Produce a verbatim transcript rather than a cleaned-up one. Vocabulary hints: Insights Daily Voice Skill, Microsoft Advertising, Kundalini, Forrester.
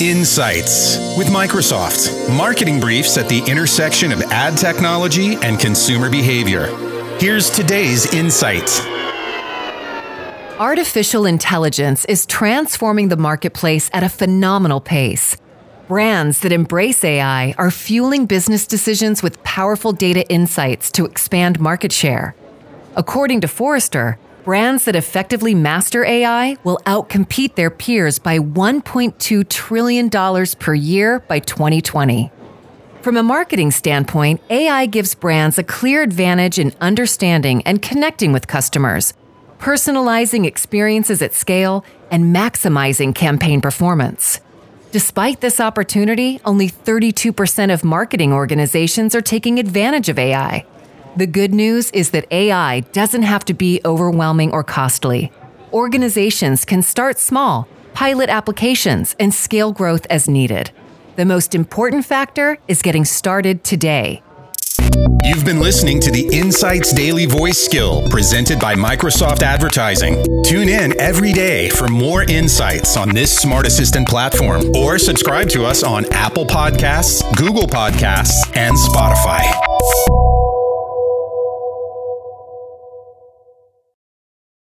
Insights with Microsoft. Marketing briefs at the intersection of ad technology and consumer behavior. Here's today's insights. Artificial intelligence is transforming the marketplace at a phenomenal pace. Brands that embrace A I are fueling business decisions with powerful data insights to expand market share. According to Forrester, brands that effectively master A I will outcompete their peers by one point two trillion dollars per year by twenty twenty. From a marketing standpoint, A I gives brands a clear advantage in understanding and connecting with customers, personalizing experiences at scale, and maximizing campaign performance. Despite this opportunity, only thirty-two percent of marketing organizations are taking advantage of A I. The good news is that A I doesn't have to be overwhelming or costly. Organizations can start small, pilot applications, and scale growth as needed. The most important factor is getting started today. You've been listening to the Insights Daily Voice Skill presented by Microsoft Advertising. Tune in every day for more insights on this Smart Assistant platform, or subscribe to us on Apple Podcasts, Google Podcasts, and Spotify.